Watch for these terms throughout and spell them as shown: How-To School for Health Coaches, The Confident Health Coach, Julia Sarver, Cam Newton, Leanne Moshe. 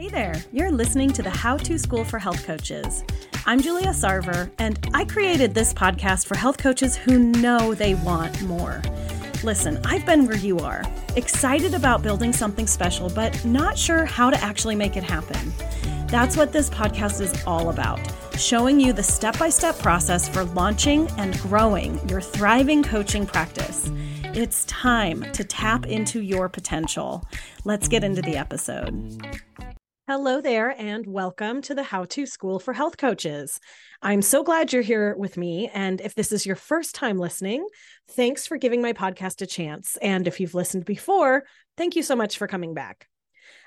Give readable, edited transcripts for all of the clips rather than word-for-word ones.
Hey there, you're listening to the How-To School for Health Coaches. I'm Julia Sarver, and I created this podcast for health coaches who know they want more. Listen, I've been where you are, excited about building something special, but not sure how to actually make it happen. That's what this podcast is all about, showing you the step-by-step process for launching and growing your thriving coaching practice. It's time to tap into your potential. Let's get into the episode. Hello there, and welcome to the How-To School for Health Coaches. I'm so glad you're here with me, and if this is your first time listening, thanks for giving my podcast a chance, and if you've listened before, thank you so much for coming back.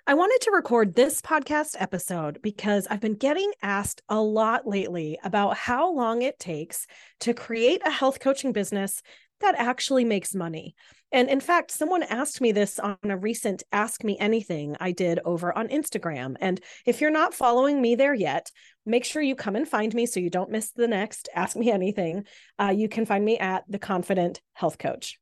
I wanted to record this podcast episode because I've been getting asked a lot lately about how long it takes to create a health coaching business that actually makes money. And in fact, someone asked me this on a recent Ask Me Anything I did over on Instagram. And if you're not following me there yet, make sure you come and find me so you don't miss the next Ask Me Anything. You can find me at The Confident Health Coach.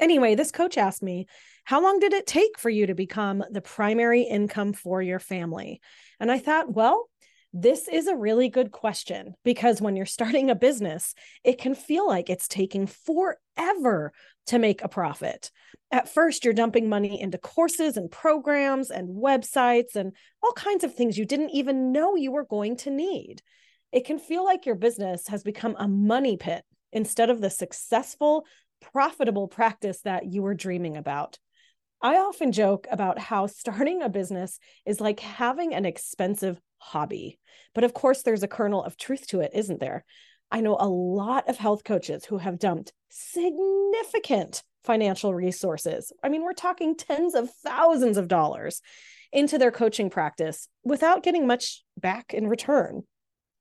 Anyway, this coach asked me, how long did it take for you to become the primary income for your family? And I thought, well, this is a really good question because when you're starting a business, it can feel like it's taking forever to make a profit. At first, you're dumping money into courses and programs and websites and all kinds of things you didn't even know you were going to need. It can feel like your business has become a money pit instead of the successful, profitable practice that you were dreaming about. I often joke about how starting a business is like having an expensive hobby. But of course, there's a kernel of truth to it, isn't there? I know a lot of health coaches who have dumped significant financial resources. I mean, we're talking tens of thousands of dollars into their coaching practice without getting much back in return.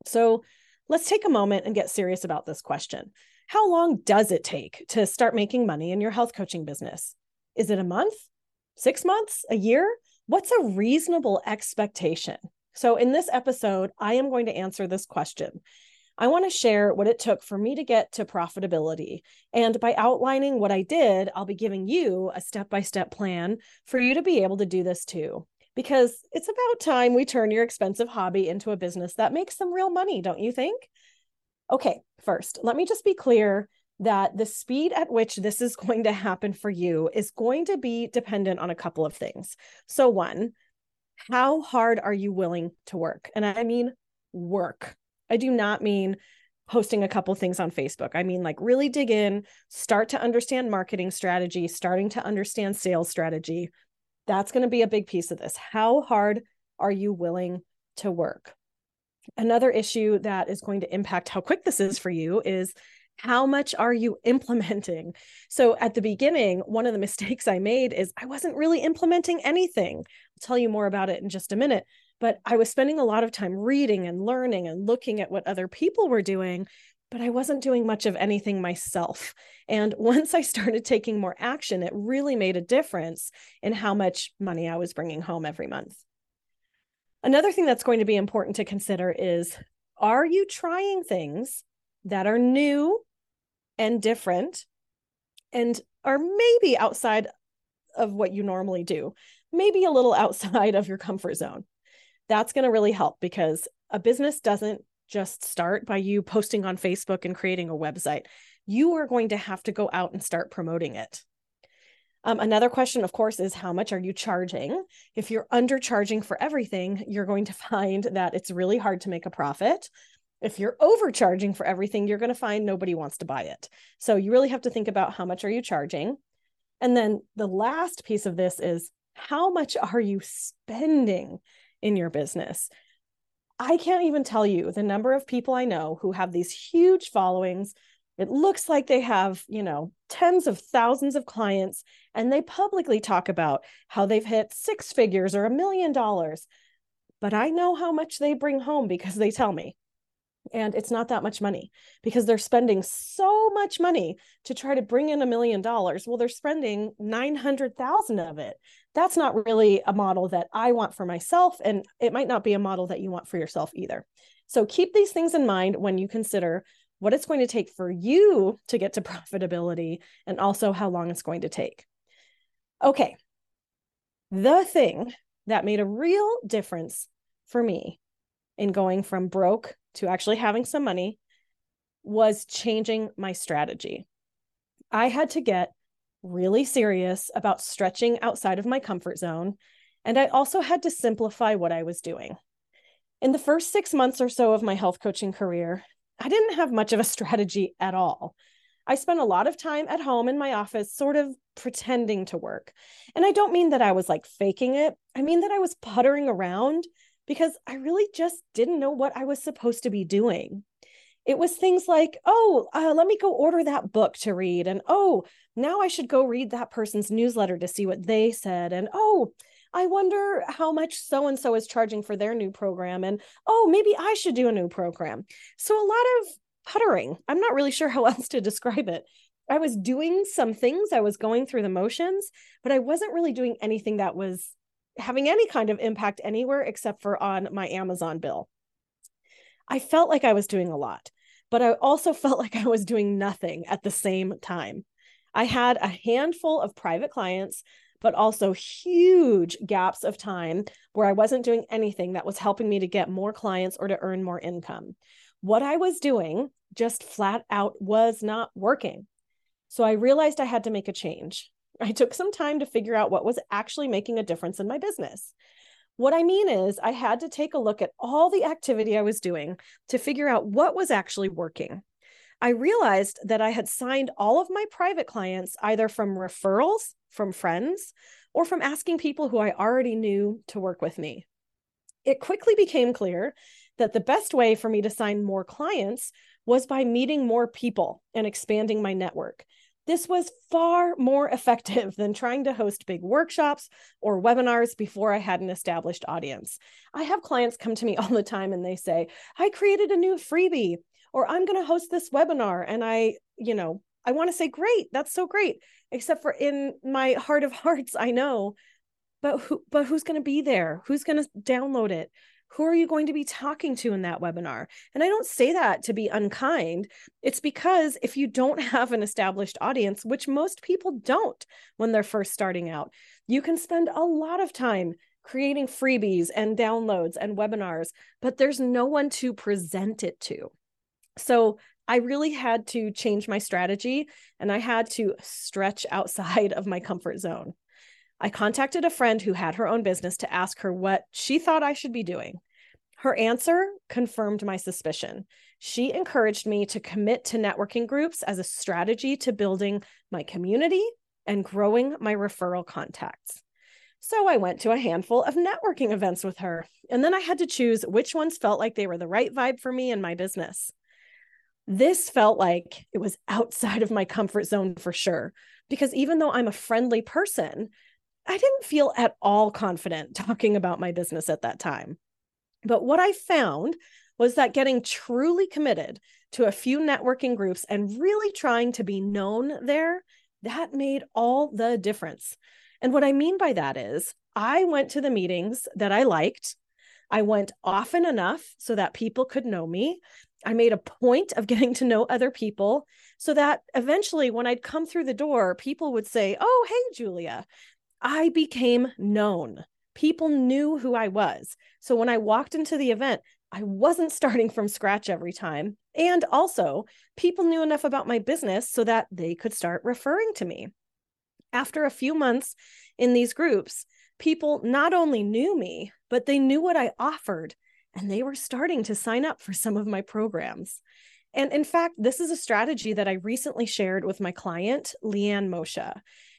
So let's take a moment and get serious about this question. How long does it take to start making money in your health coaching business? Is it a month, 6 months, a year? What's a reasonable expectation? So in this episode, I am going to answer this question. I want to share what it took for me to get to profitability. And by outlining what I did, I'll be giving you a step-by-step plan for you to be able to do this too. Because it's about time we turn your expensive hobby into a business that makes some real money, don't you think? Okay, first, let me just be clear that the speed at which this is going to happen for you is going to be dependent on a couple of things. So one, how hard are you willing to work? And I mean work. I do not mean posting a couple things on Facebook. I mean like really dig in, start to understand marketing strategy, starting to understand sales strategy. That's going to be a big piece of this. How hard are you willing to work? Another issue that is going to impact how quick this is for you is how much are you implementing? So at the beginning, one of the mistakes I made is I wasn't really implementing anything. I'll tell you more about it in just a minute, but I was spending a lot of time reading and learning and looking at what other people were doing, but I wasn't doing much of anything myself. And once I started taking more action, it really made a difference in how much money I was bringing home every month. Another thing that's going to be important to consider is, are you trying things that are new and different and are maybe outside of what you normally do, maybe a little outside of your comfort zone? That's going to really help because a business doesn't just start by you posting on Facebook and creating a website. You are going to have to go out and start promoting it. Another question, of course, is how much are you charging? If you're undercharging for everything, you're going to find that it's really hard to make a profit. If you're overcharging for everything, you're going to find nobody wants to buy it. So you really have to think about how much are you charging. And then the last piece of this is how much are you spending in your business? I can't even tell you the number of people I know who have these huge followings. It looks like they have, tens of thousands of clients, and they publicly talk about how they've hit six figures or $1 million. But I know how much they bring home because they tell me. And it's not that much money because they're spending so much money to try to bring in $1 million. Well, they're spending 900,000 of it. That's not really a model that I want for myself. And it might not be a model that you want for yourself either. So keep these things in mind when you consider what it's going to take for you to get to profitability and also how long it's going to take. Okay. The thing that made a real difference for me in going from broke to actually having some money was changing my strategy. I had to get really serious about stretching outside of my comfort zone, and I also had to simplify what I was doing. In the first 6 months or so of my health coaching career, I didn't have much of a strategy at all. I spent a lot of time at home in my office, sort of pretending to work. And I don't mean that I was like faking it. I mean that I was puttering around because I really just didn't know what I was supposed to be doing. It was things like, let me go order that book to read. And, now I should go read that person's newsletter to see what they said. And, I wonder how much so-and-so is charging for their new program. And, maybe I should do a new program. So a lot of puttering. I'm not really sure how else to describe it. I was doing some things. I was going through the motions, but I wasn't really doing anything that was having any kind of impact anywhere except for on my Amazon bill. I felt like I was doing a lot, but I also felt like I was doing nothing at the same time. I had a handful of private clients, but also huge gaps of time where I wasn't doing anything that was helping me to get more clients or to earn more income. What I was doing just flat out was not working. So I realized I had to make a change. I took some time to figure out what was actually making a difference in my business. What I mean is I had to take a look at all the activity I was doing to figure out what was actually working. I realized that I had signed all of my private clients either from referrals, from friends, or from asking people who I already knew to work with me. It quickly became clear that the best way for me to sign more clients was by meeting more people and expanding my network. This was far more effective than trying to host big workshops or webinars before I had an established audience. I have clients come to me all the time and they say, I created a new freebie, or I'm going to host this webinar. And I want to say, great, that's so great. Except for in my heart of hearts, I know, but who's going to be there? Who's going to download it? Who are you going to be talking to in that webinar? And I don't say that to be unkind. It's because if you don't have an established audience, which most people don't when they're first starting out, you can spend a lot of time creating freebies and downloads and webinars, but there's no one to present it to. So I really had to change my strategy, and I had to stretch outside of my comfort zone. I contacted a friend who had her own business to ask her what she thought I should be doing. Her answer confirmed my suspicion. She encouraged me to commit to networking groups as a strategy to building my community and growing my referral contacts. So I went to a handful of networking events with her, and then I had to choose which ones felt like they were the right vibe for me and my business. This felt like it was outside of my comfort zone for sure, because even though I'm a friendly person, I didn't feel at all confident talking about my business at that time. But what I found was that getting truly committed to a few networking groups and really trying to be known there, that made all the difference. And what I mean by that is I went to the meetings that I liked. I went often enough so that people could know me. I made a point of getting to know other people so that eventually when I'd come through the door, people would say, oh, hey, Julia. I became known. People knew who I was. So when I walked into the event, I wasn't starting from scratch every time. And also, people knew enough about my business so that they could start referring to me. After a few months in these groups, people not only knew me, but they knew what I offered, and they were starting to sign up for some of my programs. And in fact, this is a strategy that I recently shared with my client, Leanne Moshe.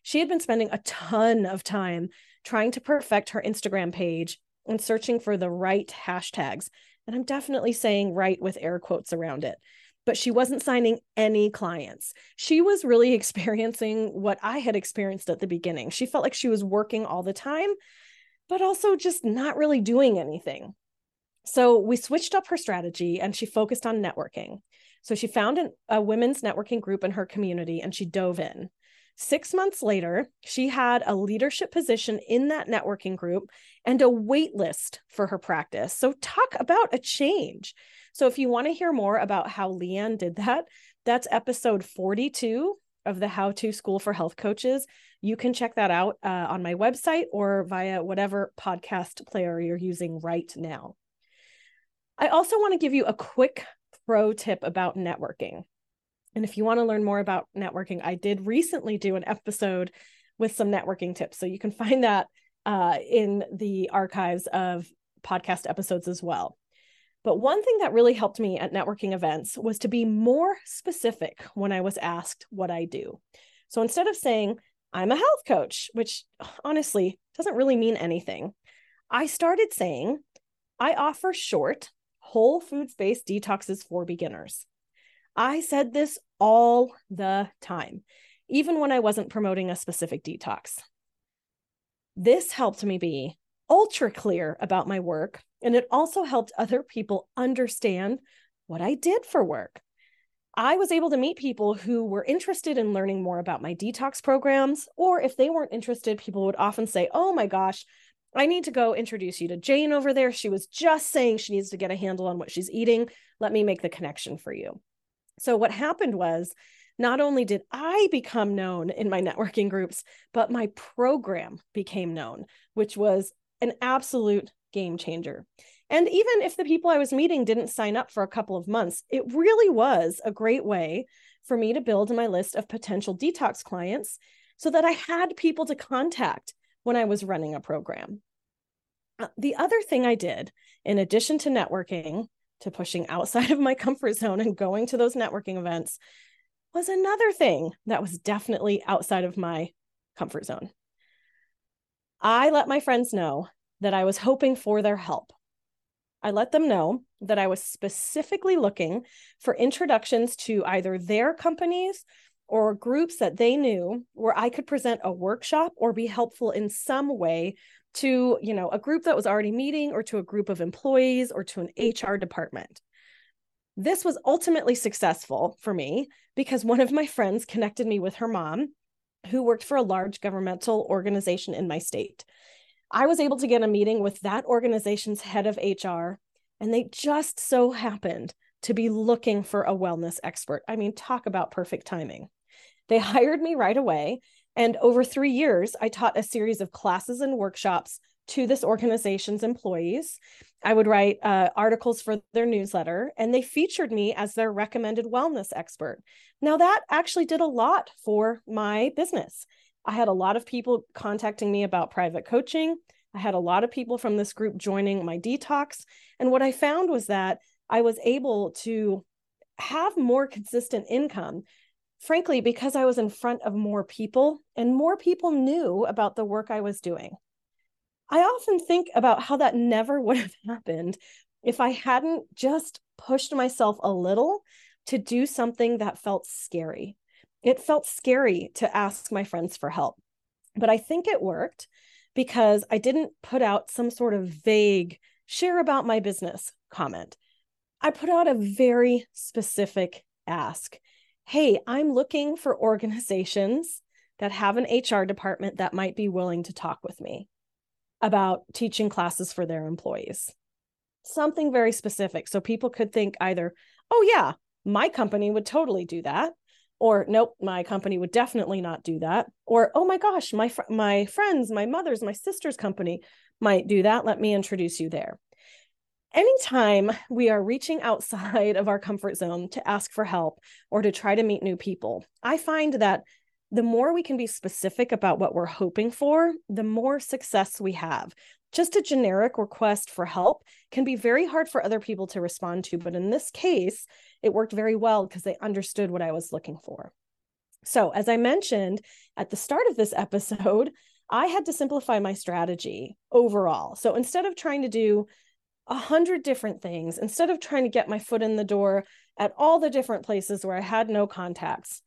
She had been spending a ton of time trying to perfect her Instagram page and searching for the right hashtags. And I'm definitely saying right with air quotes around it. But she wasn't signing any clients. She was really experiencing what I had experienced at the beginning. She felt like she was working all the time, but also just not really doing anything. So we switched up her strategy and she focused on networking. So she found a women's networking group in her community and she dove in. 6 months later, she had a leadership position in that networking group and a wait list for her practice. So talk about a change. So if you want to hear more about how Leanne did that, that's episode 42 of the How-To School for Health Coaches. you can check that out on my website or via whatever podcast player you're using right now. I also want to give you a quick pro tip about networking. And if you want to learn more about networking, I did recently do an episode with some networking tips. So you can find that in the archives of podcast episodes as well. But one thing that really helped me at networking events was to be more specific when I was asked what I do. So instead of saying, I'm a health coach, which honestly doesn't really mean anything, I started saying, I offer short, whole foods-based detoxes for beginners. I said this all the time, even when I wasn't promoting a specific detox. This helped me be ultra clear about my work, and it also helped other people understand what I did for work. I was able to meet people who were interested in learning more about my detox programs, or if they weren't interested, people would often say, oh my gosh, I need to go introduce you to Jane over there. She was just saying she needs to get a handle on what she's eating. Let me make the connection for you. So what happened was, not only did I become known in my networking groups, but my program became known, which was an absolute game changer. And even if the people I was meeting didn't sign up for a couple of months, it really was a great way for me to build my list of potential detox clients so that I had people to contact when I was running a program. The other thing I did, in addition to networking, to pushing outside of my comfort zone and going to those networking events, was another thing that was definitely outside of my comfort zone. I let my friends know that I was hoping for their help. I let them know that I was specifically looking for introductions to either their companies or groups that they knew where I could present a workshop or be helpful in some way to, you know, a group that was already meeting or to a group of employees or to an HR department. This was ultimately successful for me because one of my friends connected me with her mom, who worked for a large governmental organization in my state. I was able to get a meeting with that organization's head of HR, and they just so happened to be looking for a wellness expert. I mean, talk about perfect timing. They hired me right away, and over 3 years, I taught a series of classes and workshops to this organization's employees. I would write articles for their newsletter, and they featured me as their recommended wellness expert. Now, that actually did a lot for my business. I had a lot of people contacting me about private coaching. I had a lot of people from this group joining my detox. And what I found was that I was able to have more consistent income, frankly, because I was in front of more people and more people knew about the work I was doing. I often think about how that never would have happened if I hadn't just pushed myself a little to do something that felt scary. It felt scary to ask my friends for help, but I think it worked because I didn't put out some sort of vague share about my business comment. I put out a very specific ask. Hey, I'm looking for organizations that have an HR department that might be willing to talk with me about teaching classes for their employees. Something very specific. So people could think either, oh yeah, my company would totally do that. Or nope, my company would definitely not do that. Or, oh my gosh, my friends, my mother's, my sister's company might do that. Let me introduce you there. Anytime we are reaching outside of our comfort zone to ask for help or to try to meet new people, I find that the more we can be specific about what we're hoping for, the more success we have. Just a generic request for help can be very hard for other people to respond to, but in this case, it worked very well because they understood what I was looking for. So, as I mentioned at the start of this episode, I had to simplify my strategy overall. So instead of trying to do 100 different things, instead of trying to get my foot in the door at all the different places where I had no contacts,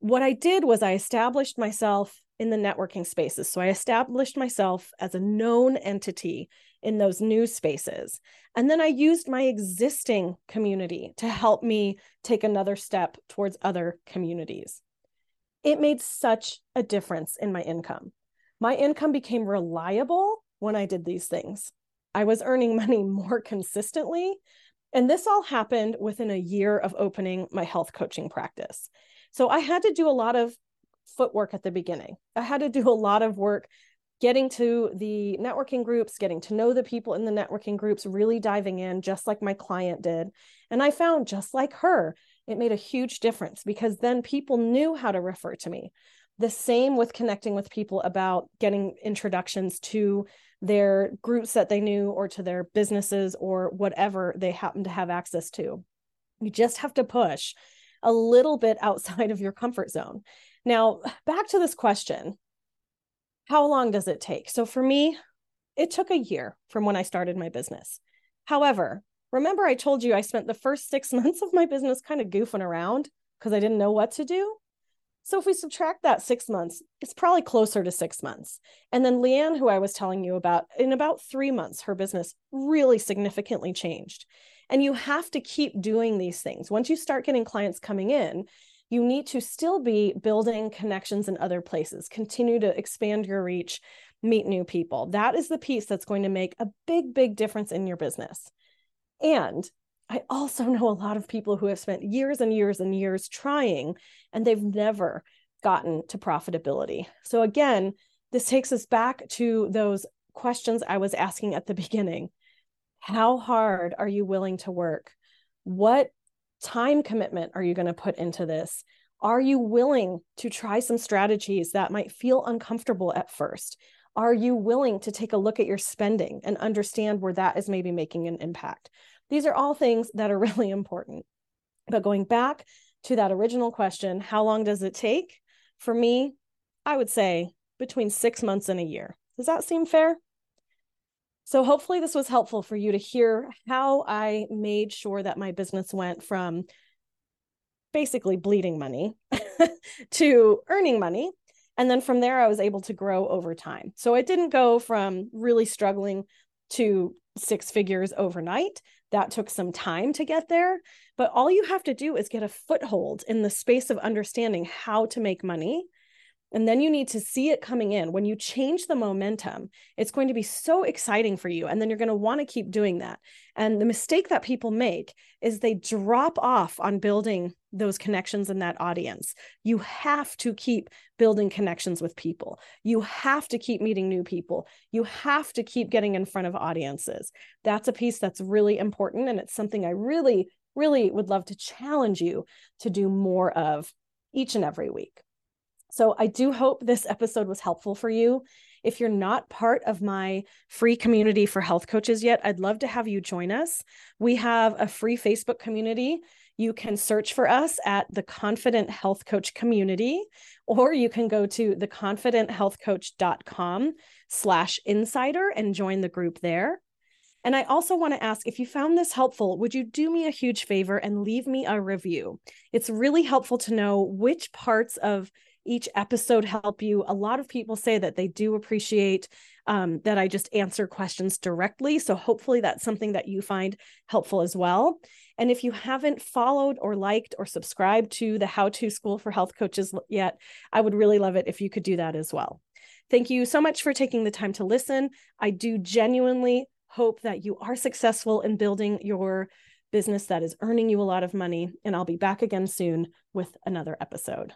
what I did was I established myself in the networking spaces. So I established myself as a known entity in those new spaces. And then I used my existing community to help me take another step towards other communities. It made such a difference in my income. My income became reliable when I did these things. I was earning money more consistently. And this all happened within a year of opening my health coaching practice. So I had to do a lot of footwork at the beginning. I had to do a lot of work getting to the networking groups, getting to know the people in the networking groups, really diving in, just like my client did. And I found, just like her, it made a huge difference because then people knew how to refer to me. The same with connecting with people about getting introductions to their groups that they knew or to their businesses or whatever they happen to have access to. You just have to push a little bit outside of your comfort zone. Now, back to this question. How long does it take? So for me, it took a year from when I started my business. However, remember I told you I spent the first 6 months of my business kind of goofing around because I didn't know what to do. So if we subtract that 6 months, it's probably closer to 6 months. And then Leanne, who I was telling you about, in about 3 months, her business really significantly changed. And you have to keep doing these things. Once you start getting clients coming in, you need to still be building connections in other places, continue to expand your reach, meet new people. That is the piece that's going to make a big, big difference in your business. And I also know a lot of people who have spent years and years and years trying, and they've never gotten to profitability. So again, this takes us back to those questions I was asking at the beginning. How hard are you willing to work? What time commitment are you going to put into this? Are you willing to try some strategies that might feel uncomfortable at first? Are you willing to take a look at your spending and understand where that is maybe making an impact? These are all things that are really important. But going back to that original question, how long does it take? For me, I would say between 6 months and a year. Does that seem fair? So hopefully this was helpful for you to hear how I made sure that my business went from basically bleeding money to earning money. And then from there, I was able to grow over time. So it didn't go from really struggling to 6 figures overnight. That took some time to get there. But all you have to do is get a foothold in the space of understanding how to make money. And then you need to see it coming in. When you change the momentum, it's going to be so exciting for you. And then you're going to want to keep doing that. And the mistake that people make is they drop off on building those connections in that audience. You have to keep building connections with people. You have to keep meeting new people. You have to keep getting in front of audiences. That's a piece that's really important. And it's something I really, really would love to challenge you to do more of each and every week. So I do hope this episode was helpful for you. If you're not part of my free community for health coaches yet, I'd love to have you join us. We have a free Facebook community. You can search for us at The Confident Health Coach Community, or you can go to theconfidenthealthcoach.com/insider and join the group there. And I also want to ask, if you found this helpful, would you do me a huge favor and leave me a review? It's really helpful to know which parts of each episode help you. A lot of people say that they do appreciate that I just answer questions directly. So hopefully that's something that you find helpful as well. And if you haven't followed or liked or subscribed to the How-To School for Health Coaches yet, I would really love it if you could do that as well. Thank you so much for taking the time to listen. I do genuinely hope that you are successful in building your business that is earning you a lot of money. And I'll be back again soon with another episode.